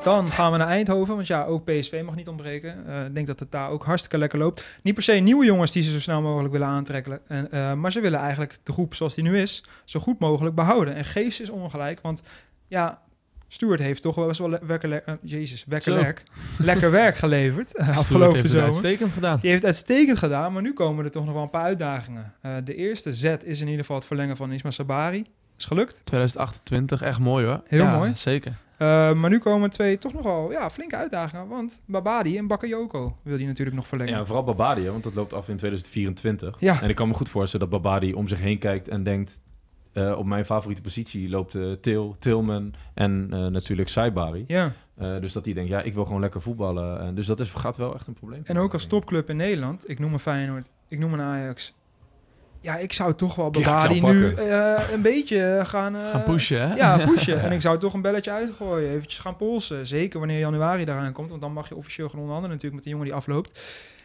Dan gaan we naar Eindhoven, want ja, ook P S V mag niet ontbreken. Uh, ik denk dat het daar ook hartstikke lekker loopt. Niet per se nieuwe jongens die ze zo snel mogelijk willen aantrekken. En, uh, maar ze willen eigenlijk de groep zoals die nu is, zo goed mogelijk behouden. En Geest is ongelijk, want ja, Stuart heeft toch wel best wel le- uh, Jezus, werk, lekker werk geleverd. Uh, afgelopen heeft zomer. Het uitstekend gedaan. Die heeft het uitstekend gedaan, maar nu komen er toch nog wel een paar uitdagingen. Uh, de eerste zet is in ieder geval het verlengen van Isma Sabari. Is gelukt. tweeduizend achtentwintig, echt mooi hoor. Heel ja, mooi. Zeker. Uh, maar nu komen twee toch nogal ja, flinke uitdagingen. Want Babadi en Bakayoko wil die natuurlijk nog verlengen. Ja, vooral Babadi, want dat loopt af in tweeduizend vierentwintig. Ja. En ik kan me goed voorstellen dat Babadi om zich heen kijkt en denkt... Uh, op mijn favoriete positie loopt uh, Til, Tilman en uh, natuurlijk Sabari. Ja. Uh, dus dat die denkt, ja, ik wil gewoon lekker voetballen. En dus dat is, gaat wel echt een probleem. En ook als topclub in Nederland, ik noem een Feyenoord, ik noem een Ajax... Ja, ik zou toch wel Babadi ja, nu uh, een beetje gaan... Uh, gaan pushen, hè? Ja, pushen. Ja. En ik zou toch een belletje uitgooien. Eventjes gaan polsen. Zeker wanneer januari daaraan komt. Want dan mag je officieel gaan onderhandelen natuurlijk met de jongen die afloopt.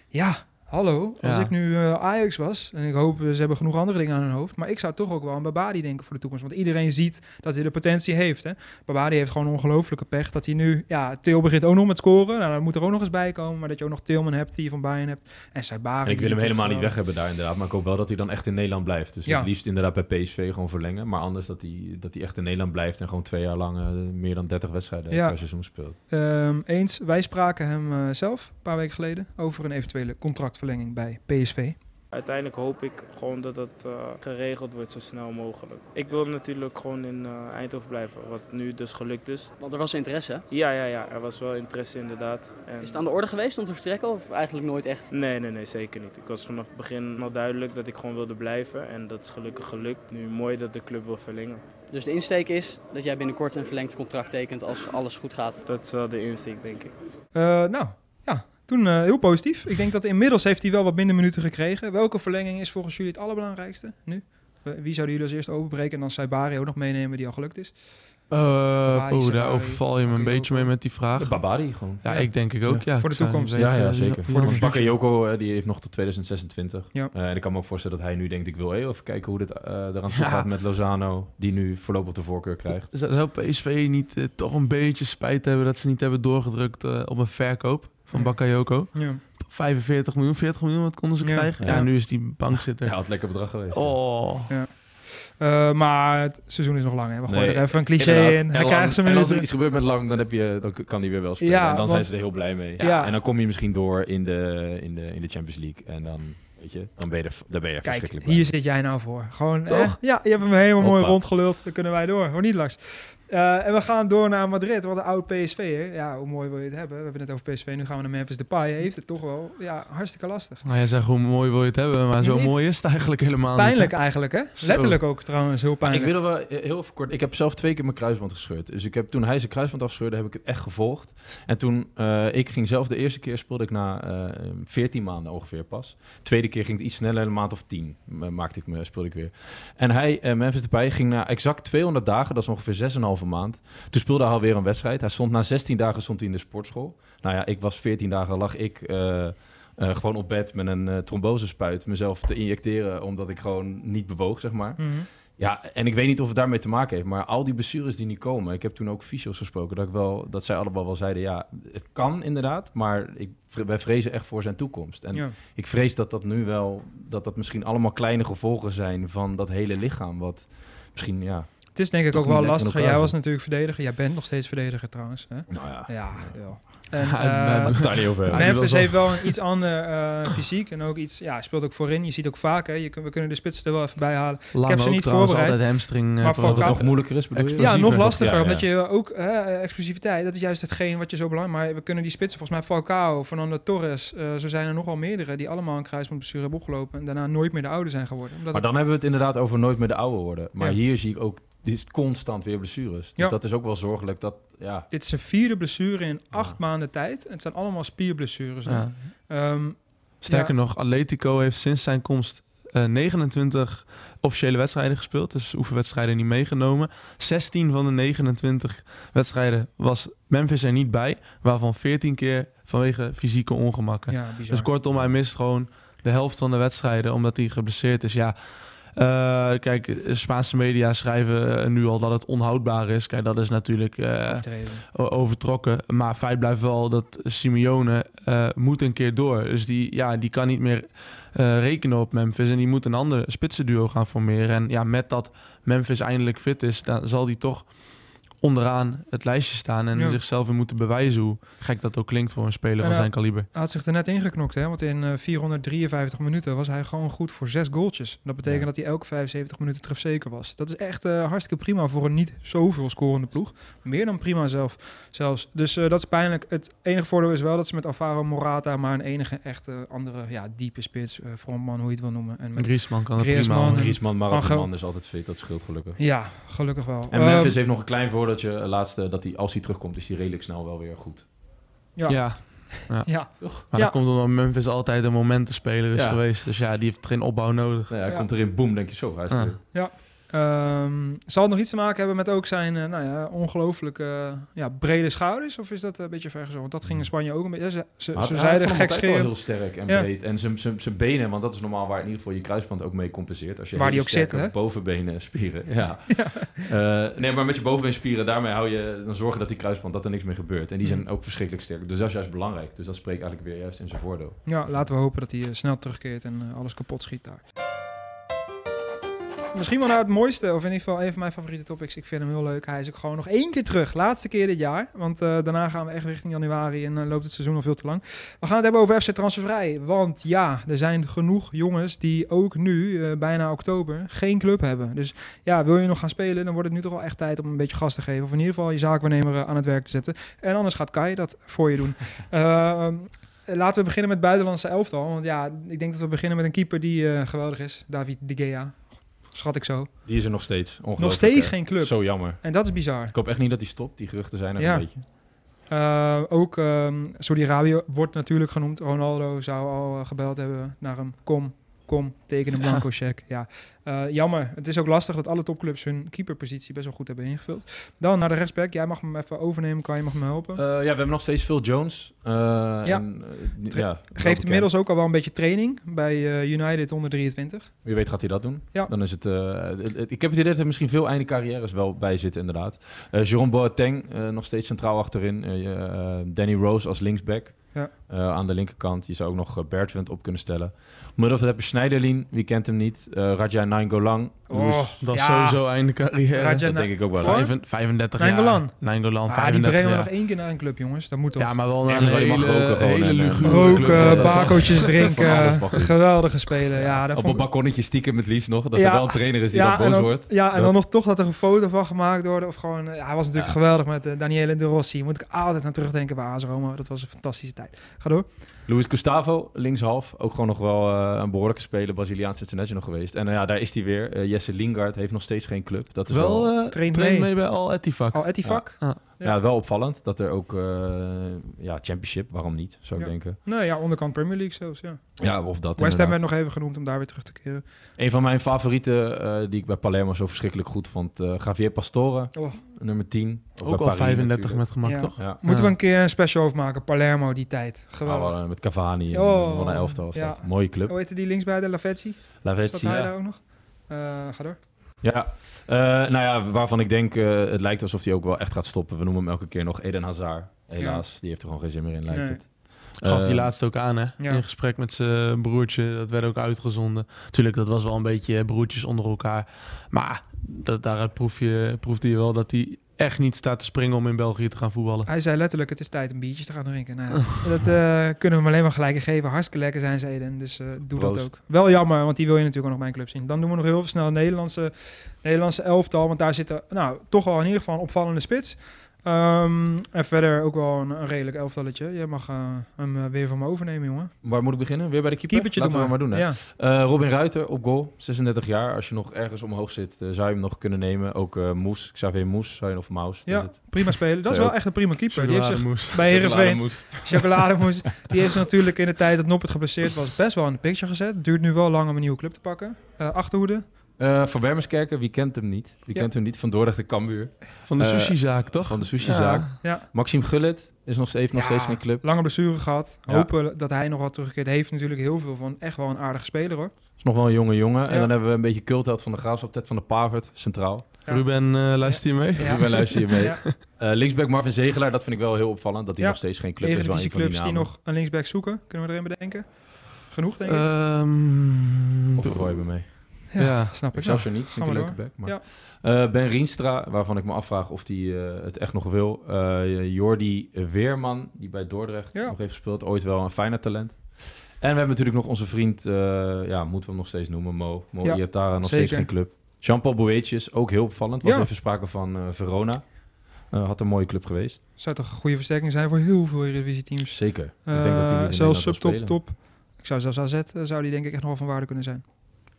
Ja, hallo. Als ja. ik nu uh, Ajax was... En ik hoop, ze hebben genoeg andere dingen aan hun hoofd. Maar ik zou toch ook wel aan Babadi denken voor de toekomst. Want iedereen ziet dat hij de potentie heeft. Hè? Babadi heeft gewoon ongelooflijke pech. Dat hij nu... Ja, Til begint ook nog met scoren. Nou, dat moet er ook nog eens bij komen. Maar dat je ook nog Tilman hebt, die je van Bayern hebt. En Sabari... En ik wil hem helemaal niet weg hebben daar inderdaad. Maar ik hoop wel dat hij dan echt in Nederland blijft. Dus ja. het liefst inderdaad bij P S V gewoon verlengen. Maar anders dat hij, dat hij echt in Nederland blijft. En gewoon twee jaar lang uh, meer dan dertig wedstrijden ja. per seizoen speelt. Um, eens, wij spraken hem uh, zelf een paar weken geleden. Over een eventuele contractverlenging bij P S V. Uiteindelijk hoop ik gewoon dat dat uh, geregeld wordt zo snel mogelijk. Ik wil natuurlijk gewoon in uh, Eindhoven blijven, wat nu dus gelukt is. Want er was interesse, hè? Ja, ja, ja, er was wel interesse inderdaad. En... Is het aan de orde geweest om te vertrekken of eigenlijk nooit echt? Nee, nee, nee, zeker niet. Ik was vanaf het begin al duidelijk dat ik gewoon wilde blijven en dat is gelukkig gelukt. Nu mooi dat de club wil verlengen. Dus de insteek is dat jij binnenkort een verlengd contract tekent als alles goed gaat? Dat is wel de insteek, denk ik. Uh, nou, ja. Toen uh, heel positief. Ik denk dat inmiddels heeft hij wel wat minder minuten gekregen. Welke verlenging is volgens jullie het allerbelangrijkste nu? Wie zouden jullie als eerst openbreken en dan Sabari ook nog meenemen die al gelukt is? Uh, Babadi, oh, daar overval je me een beetje mee met die vraag. De Babadi gewoon. Ja, ja, ik denk ik ook. Ja. Ja, voor de toekomst. Ja, ja, zeker. Voor de Bakayoko uh, die heeft nog tot tweeduizend zesentwintig. Ja. Uh, en ik kan me ook voorstellen dat hij nu denkt, ik wil even kijken hoe dit uh, eraan toe gaat ja. met Lozano, die nu voorlopig de voorkeur krijgt. Zou P S V niet uh, toch een beetje spijt hebben dat ze niet hebben doorgedrukt uh, op een verkoop? Van Bakayoko. Ja. vijfenveertig miljoen, veertig miljoen, wat konden ze ja. krijgen? Ja, ja, nu is die bankzitter. Ja, had lekker bedrag geweest. Oh. Ja. Uh, maar het seizoen is nog lang, hè? We gooien nee, er even een cliché inderdaad. in. Hij en krijgt ze en als er iets gebeurt met Lang, dan, heb je, dan kan hij weer wel spelen. Ja, en dan want, zijn ze er heel blij mee. Ja. Ja. En dan kom je misschien door in de, in de, in de Champions League. En dan... Weet je, dan ben je er, daar ben je Kijk, verschrikkelijk bij. Hier zit jij nou voor. Gewoon, eh, ja, je hebt hem helemaal Hoppa. mooi rondgeluld. Dan kunnen wij door. Hoor niet langs. Uh, en we gaan door naar Madrid. Wat een oud P S V'er. Ja, hoe mooi wil je het hebben? We hebben het over P S V. Nu gaan we naar Memphis Depay. Heeft het toch wel ja, hartstikke lastig. Nou, jij zegt hoe mooi wil je het hebben. Maar zo mooi is het eigenlijk helemaal pijnlijk niet. Pijnlijk eigenlijk, hè? Zo. Letterlijk ook trouwens. Heel pijnlijk. Ik wil wel heel even kort. Ik heb zelf twee keer mijn kruisband gescheurd. Dus ik heb, toen hij zijn kruisband afscheurde, heb ik het echt gevolgd. En toen uh, ik ging zelf de eerste keer speelde ik na uh, veertien maanden ongeveer pas. Tweede keer keer ging het iets sneller, een maand of tien maakte ik me, speelde ik weer. En hij, eh, Memphis Depay, ging na exact tweehonderd dagen, dat is ongeveer zes en een halve maand. Toen speelde hij alweer een wedstrijd. Hij stond na zestien dagen stond hij in de sportschool. Nou ja, ik was veertien dagen, lag ik uh, uh, gewoon op bed met een uh, trombosespuit mezelf te injecteren, omdat ik gewoon niet bewoog, zeg maar. Mm-hmm. Ja, en ik weet niet of het daarmee te maken heeft, maar al die blessures die niet komen. Ik heb toen ook fysio's gesproken, dat, ik wel, dat zij allemaal wel zeiden, ja, het kan inderdaad, maar ik, wij vrezen echt voor zijn toekomst. En ja. ik vrees dat dat nu wel, dat dat misschien allemaal kleine gevolgen zijn van dat hele lichaam, wat misschien, ja... Het is denk ik ook wel lastiger. Jij was natuurlijk verdediger. Jij bent nog steeds verdediger trouwens. Hè? Nou ja. Ja, ja. En, uh, dat daar niet over hebben. Memphis heeft wel een iets ander uh, fysiek. En ook iets, ja, speelt ook voorin. Je ziet ook vaak, hè, je kun, we kunnen de spitsen er wel even bij halen. Lang ik heb ze niet voorbereid. Altijd hamstring, maar van, dat het nog moeilijker is, bedoel je? Ja, nog lastiger. Ja, ja. Omdat je ook, hè, explosiviteit, dat is juist hetgeen wat je zo belangrijk maakt. Maar we kunnen die spitsen, volgens mij Falcao, Fernando Torres, uh, zo zijn er nogal meerdere die allemaal een kruisbandblessure hebben opgelopen en daarna nooit meer de oude zijn geworden. Omdat maar dan het... hebben we het inderdaad over nooit meer de oude worden. Maar ja. hier zie ik ook dit is constant weer blessures. Dus ja. dat is ook wel zorgelijk. Dat, ja. Dit is zijn vierde blessure in acht ja. maanden tijd. En het zijn allemaal spierblessures. Ja. Um, Sterker ja. nog, Atletico heeft sinds zijn komst uh, negenentwintig officiële wedstrijden gespeeld. Dus oefenwedstrijden niet meegenomen. zestien van de negenentwintig wedstrijden was Memphis er niet bij. Waarvan veertien keer vanwege fysieke ongemakken. Ja, dus kortom, hij mist gewoon de helft van de wedstrijden. Omdat hij geblesseerd is. Ja... Uh, kijk, Spaanse media schrijven uh, nu al dat het onhoudbaar is. Kijk, dat is natuurlijk uh, overtrokken. Maar feit blijft wel dat Simeone uh, moet een keer door. Dus die, ja, die kan niet meer uh, rekenen op Memphis. En die moet een ander spitsenduo gaan formeren. En ja, met dat Memphis eindelijk fit is, dan zal die toch onderaan het lijstje staan en ja. zichzelf weer moeten bewijzen, hoe gek dat ook klinkt voor een speler ja, van zijn kaliber. Hij had zich er net ingeknokt, hè? Want in uh, vierhonderddrieënvijftig minuten was hij gewoon goed voor zes goaltjes. Dat betekent ja. dat hij elke vijfenzeventig minuten trefzeker was. Dat is echt uh, hartstikke prima voor een niet zoveel scorende ploeg. Meer dan prima zelf, zelfs. Dus uh, dat is pijnlijk. Het enige voordeel is wel dat ze met Alvaro Morata maar een enige echte andere ja, diepe spits, uh, frontman, hoe je het wil noemen. En met Griezmann kan het Griezmann, prima. Griezmann, marathonman is altijd fit. Dat scheelt gelukkig. Ja, gelukkig wel. En Memphis um, heeft nog een klein voordeel. Dat je laatste, dat hij, als hij terugkomt, is hij redelijk snel wel weer goed. Ja. Ja. Ja. ja. Maar ja. dat komt omdat Memphis altijd een momentenspeler is ja. geweest. Dus ja, die heeft geen opbouw nodig. Ja, hij ja. komt erin, boem, denk je zo. Hij is ja. ja. Um, zal het nog iets te maken hebben met ook zijn uh, nou ja, ongelooflijk uh, ja, brede schouders? Of is dat een beetje vergezocht? Want dat ging in Spanje ook een beetje... Ja, ze ze, ze zeiden gekscherend. Heel sterk en ja. breed. En zijn benen, want dat is normaal waar in ieder geval je kruisband ook mee compenseert. Als je waar die ook zit, hè? Bovenbenen spieren. Ja. ja. Uh, nee, maar met je bovenbeenspieren, daarmee hou je... Dan zorgen dat die kruisband, dat er niks meer gebeurt. En die zijn ook verschrikkelijk sterk. Dus dat is juist belangrijk. Dus dat spreekt eigenlijk weer juist in zijn voordeel. Ja, laten we hopen dat hij uh, snel terugkeert en uh, alles kapot schiet daar. Misschien wel nou het mooiste, of in ieder geval een van mijn favoriete topics. Ik vind hem heel leuk. Hij is ook gewoon nog één keer terug. Laatste keer dit jaar. Want uh, daarna gaan we echt richting januari en uh, loopt het seizoen al veel te lang. We gaan het hebben over F C Transfervrij. Want ja, er zijn genoeg jongens die ook nu, uh, bijna oktober, geen club hebben. Dus ja, wil je nog gaan spelen, dan wordt het nu toch wel echt tijd om een beetje gas te geven. Of in ieder geval je zaakwaarnemer uh, aan het werk te zetten. En anders gaat Kai dat voor je doen. Uh, Laten we beginnen met het buitenlandse elftal. Want ja, ik denk dat we beginnen met een keeper die uh, geweldig is. David de Gea. Schat ik zo. Die is er nog steeds. Nog steeds geen club. Zo jammer. En dat is bizar. Ik hoop echt niet dat hij stopt. Die geruchten zijn er ja. een beetje. Uh, ook um, Saudi-Arabië wordt natuurlijk genoemd. Ronaldo zou al uh, gebeld hebben naar hem. Kom, kom, teken een ja. blanco check. Ja. Uh, jammer. Het is ook lastig dat alle topclubs hun keeperpositie best wel goed hebben ingevuld. Dan naar de rechtsback. Jij mag hem even overnemen. Kan je mag me helpen? Uh, ja, we hebben nog steeds veel Jones. Uh, ja. En, uh, Tra- ja geeft inmiddels ook al wel een beetje training bij uh, United onder drieëntwintig. Wie weet gaat hij dat doen. Ja. Dan is het, uh, het, het. Ik heb het idee dat er misschien veel einde carrières wel bij zitten inderdaad. Uh, Jérôme Boateng uh, nog steeds centraal achterin. Uh, uh, Danny Rose als linksback. Ja. Uh, aan de linkerkant. Je zou ook nog Bergwijn op kunnen stellen. Middenveld heb je Schneiderlin. Wie kent hem niet? Uh, Raja Nainggolan. Oh, dat is ja. sowieso einde carrière. Raja dat Na- denk ik ook wel. vijfendertig Nainggolan. jaar. Nainggolan. Ah, die brengen we nog één keer naar een club, jongens. Dat moet toch. Ja, maar wel naar een hele, hele, roken, hele luguur. Roken, uh, bakootjes drinken. Geweldige spelen. Ja, op een balkonnetje stiekem het liefst nog. Dat ja, er wel een trainer is die ja, dan boos wordt. Ja, en dan ja. nog toch dat er een foto van gemaakt wordt. Of gewoon, ja, hij was natuurlijk ja. geweldig met uh, Daniele De Rossi. Moet ik altijd naar terugdenken bij A S Roma. Dat was een fantastische tijd. Ga door. Luis Gustavo, linkshalf. Ook gewoon nog wel uh, een behoorlijke speler. Braziliaans international geweest. En uh, ja, daar is hij weer. Uh, Jesse Lingard heeft nog steeds geen club. Dat is wel, wel uh, traint mee. mee bij Al Ettifaq. Al Ettifaq? Ja. Ah. Ja. ja, wel opvallend dat er ook... Uh, ja, Championship, waarom niet, zou ja. ik denken. Nee, ja, onderkant Premier League zelfs, ja. Ja, of dat West Ham werd nog even genoemd om daar weer terug te keren. Een van mijn favorieten, uh, die ik bij Palermo zo verschrikkelijk goed vond... Uh, Javier Pastore, oh. nummer tien. Ook, ook al Paris, vijfendertig natuurlijk. Met gemak, ja. toch? Ja. Moeten we een keer een special over maken, Palermo die tijd. Geweldig. Ah, met Cavani en oh. een elftal was dat. Ja. Mooie club. Hoe heette die linksbuiten? Lavezzi? Lavezzi, ja. Hij daar ook nog? Uh, ga door. Ja, uh, nou ja, waarvan ik denk, uh, het lijkt alsof hij ook wel echt gaat stoppen. We noemen hem elke keer nog Eden Hazard. Helaas, ja. die heeft er gewoon geen zin meer in, lijkt nee. het. Gaf uh, die laatst ook aan, hè? Ja. In gesprek met zijn broertje. Dat werd ook uitgezonden. Tuurlijk, dat was wel een beetje broertjes onder elkaar. Maar dat, daaruit proef je, proefde je wel dat hij echt niet staat te springen om in België te gaan voetballen. Hij zei letterlijk, het is tijd om biertjes te gaan drinken. Nou, dat uh, kunnen we hem alleen maar gelijk geven. Hartstikke lekker zijn ze Eden, dus uh, doe Proost. Dat ook. Wel jammer, want die wil je natuurlijk ook nog bij een club zien. Dan doen we nog heel snel het Nederlandse, Nederlandse elftal, want daar zitten nou, toch wel in ieder geval een opvallende spits. Um, en verder ook wel een, een redelijk elftalletje. Jij mag uh, hem uh, weer van me overnemen, jongen. Waar moet ik beginnen? Weer bij de keeper? Keepertje Laten we maar. maar doen. Hè? Ja. Uh, Robin Ruiter op goal, zesendertig jaar. Als je nog ergens omhoog zit, uh, zou je hem nog kunnen nemen. Ook uh, Moes, Xavier Moes, zou je nog Maus. Ja, het. prima spelen. Dat is wel echt een prima keeper. Die heeft zich bij Heerenveen, Chocolademoes. Die heeft natuurlijk in de tijd dat Noppert geblesseerd was best wel in de picture gezet. Duurt nu wel lang om een nieuwe club te pakken. Uh, achterhoede. Uh, van Bermerskerken, wie kent hem niet? Wie ja. kent hem niet? Van Dordrecht de Cambuur. Van de uh, sushizaak, toch? Van de sushizaak. Ja. Ja. Maxime Gullit is nog, heeft ja. nog steeds geen club. Lange blessure gehad. Ja. Hopen dat hij nog wat terugkeert. Heeft natuurlijk heel veel van. Echt wel een aardige speler, hoor. Is nog wel een jonge jongen. Ja. En dan hebben we een beetje cultheld van de Graafschap, Ted van de Pavert, centraal. Ja. Ruben, uh, luister je mee? Ja. Ruben, luister je mee? Ja. Uh, linksback Marvin Zegelaar, dat vind ik wel heel opvallend. Dat hij ja. nog steeds geen club heeft. Eredivisie clubs die nog een linksback zoeken. Kunnen we erin bedenken? Genoeg, denk ik. Um, of gooi je me mee? Ja, ja, snap ik. Zelfs er niet. Vind ik een leuke back. Maar. Ja. Uh, Ben Rienstra, waarvan ik me afvraag of hij uh, het echt nog wil. Uh, Jordi Weerman, die bij Dordrecht ja. nog heeft gespeeld. Ooit wel een fijne talent. En we hebben natuurlijk nog onze vriend, uh, ja, moeten we hem nog steeds noemen, Mo. Mo ja, Iatara, nog zeker. Steeds geen club. Jean-Paul Boetjes, ook heel opvallend. Was ja. even sprake van uh, Verona. Uh, had een mooie club geweest. Zou toch een goede versterking zijn voor heel veel Eredivisie-teams. Zeker. Ik uh, denk dat die zelfs subtop, top. Ik zou zelfs A Z, uh, zou die denk ik echt nog wel van waarde kunnen zijn.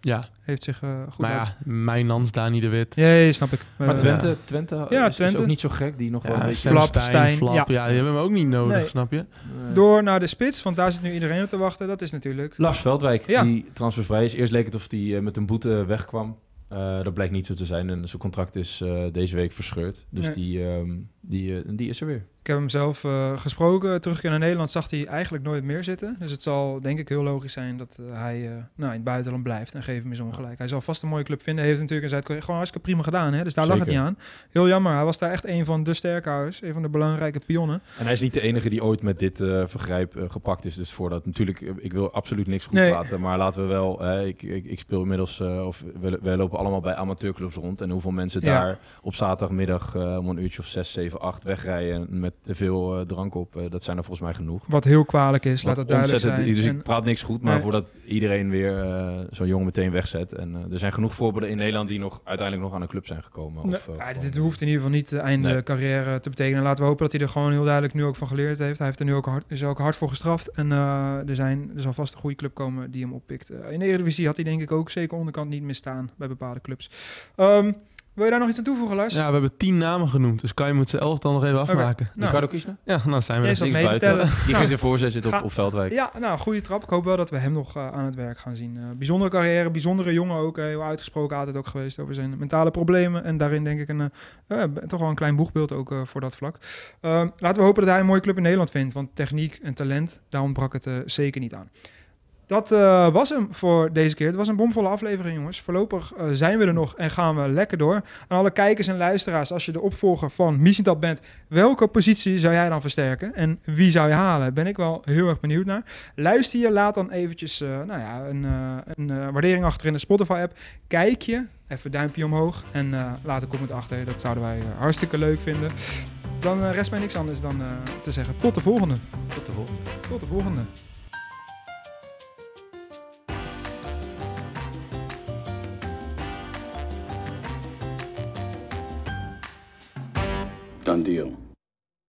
Ja. Heeft zich uh, goed Maar uit. ja, mijn Nans, Dani de Wit. Ja, ja, snap ik. Maar uh, Twente, Twente, ja, is, Twente is ook niet zo gek. Die nog ja, wel een beetje... Flap, Steijn, Steijn, Flap. Ja. ja, die hebben we ook niet nodig, nee. snap je? Nee. Door naar de spits, want daar zit nu iedereen op te wachten. Dat is natuurlijk... Lars Veldwijk, ja. die transfervrij is. Eerst leek het of hij uh, met een boete wegkwam. Uh, dat blijkt niet zo te zijn. En zijn contract is uh, deze week verscheurd. Dus nee. die, um, die, uh, die is er weer. Ik heb hem zelf uh, gesproken. Terugkeer naar Nederland zag hij eigenlijk nooit meer zitten. Dus het zal denk ik heel logisch zijn dat uh, hij uh, nou, in het buitenland blijft. En geef hem eens ongelijk. Hij zal vast een mooie club vinden. Heeft natuurlijk in Zuid-Korea gewoon hartstikke prima gedaan. Hè? Dus daar Zeker. lag het niet aan. Heel jammer. Hij was daar echt een van de sterkhouders. Een van de belangrijke pionnen. En hij is niet de enige die ooit met dit uh, vergrijp uh, gepakt is. Dus voordat natuurlijk, uh, ik wil absoluut niks goed nee. praten. Maar laten we wel, uh, ik, ik, ik speel inmiddels, uh, of we, we lopen allemaal bij amateurclubs rond. En hoeveel mensen ja. daar op zaterdagmiddag uh, om een uurtje of zes, zeven, acht wegrijden met te veel uh, drank op, uh, dat zijn er volgens mij genoeg. Wat heel kwalijk is, laat dat duidelijk zijn. Dus en... ik praat niks goed, maar nee. voordat iedereen weer uh, zo'n jongen meteen wegzet. En uh, er zijn genoeg voorbeelden in Nederland die nog uiteindelijk nog aan een club zijn gekomen. Nee. Of, uh, ja, dit, dit hoeft in ieder geval niet de einde nee. carrière te betekenen. Laten we hopen dat hij er gewoon heel duidelijk nu ook van geleerd heeft. Hij heeft er nu ook hard, is er ook hard voor gestraft. En uh, er, zijn, er zal vast een goede club komen die hem oppikt. Uh, in de Eredivisie had hij denk ik ook zeker onderkant niet misstaan bij bepaalde clubs. Um, Wil je daar nog iets aan toevoegen, Lars? Ja, we hebben tien namen genoemd. Dus Kai moet ze elf dan nog even afmaken. Okay. Nou, kiezen? Ja, dan nou zijn we er niks buiten. Die nou, geeft een voorzet zit op, op Veldwijk. Ja, nou, goede trap. Ik hoop wel dat we hem nog uh, aan het werk gaan zien. Uh, bijzondere carrière, bijzondere jongen ook. Uh, heel uitgesproken altijd ook geweest over zijn mentale problemen. En daarin denk ik een, uh, uh, toch wel een klein boegbeeld ook uh, voor dat vlak. Uh, laten we hopen dat hij een mooie club in Nederland vindt. Want techniek en talent, daar ontbrak het uh, zeker niet aan. Dat uh, was hem voor deze keer. Het was een bomvolle aflevering, jongens. Voorlopig uh, zijn we er nog en gaan we lekker door. Aan alle kijkers en luisteraars, als je de opvolger van Mislintat bent, welke positie zou jij dan versterken? En wie zou je halen? Ben ik wel heel erg benieuwd naar. Luister je, laat dan eventjes uh, nou ja, een, uh, een uh, waardering achter in de Spotify-app. Kijk je, even duimpje omhoog en uh, laat een comment achter. Dat zouden wij uh, hartstikke leuk vinden. Dan uh, rest mij niks anders dan uh, te zeggen tot de volgende. Tot de volgende. Tot de volgende. Done deal.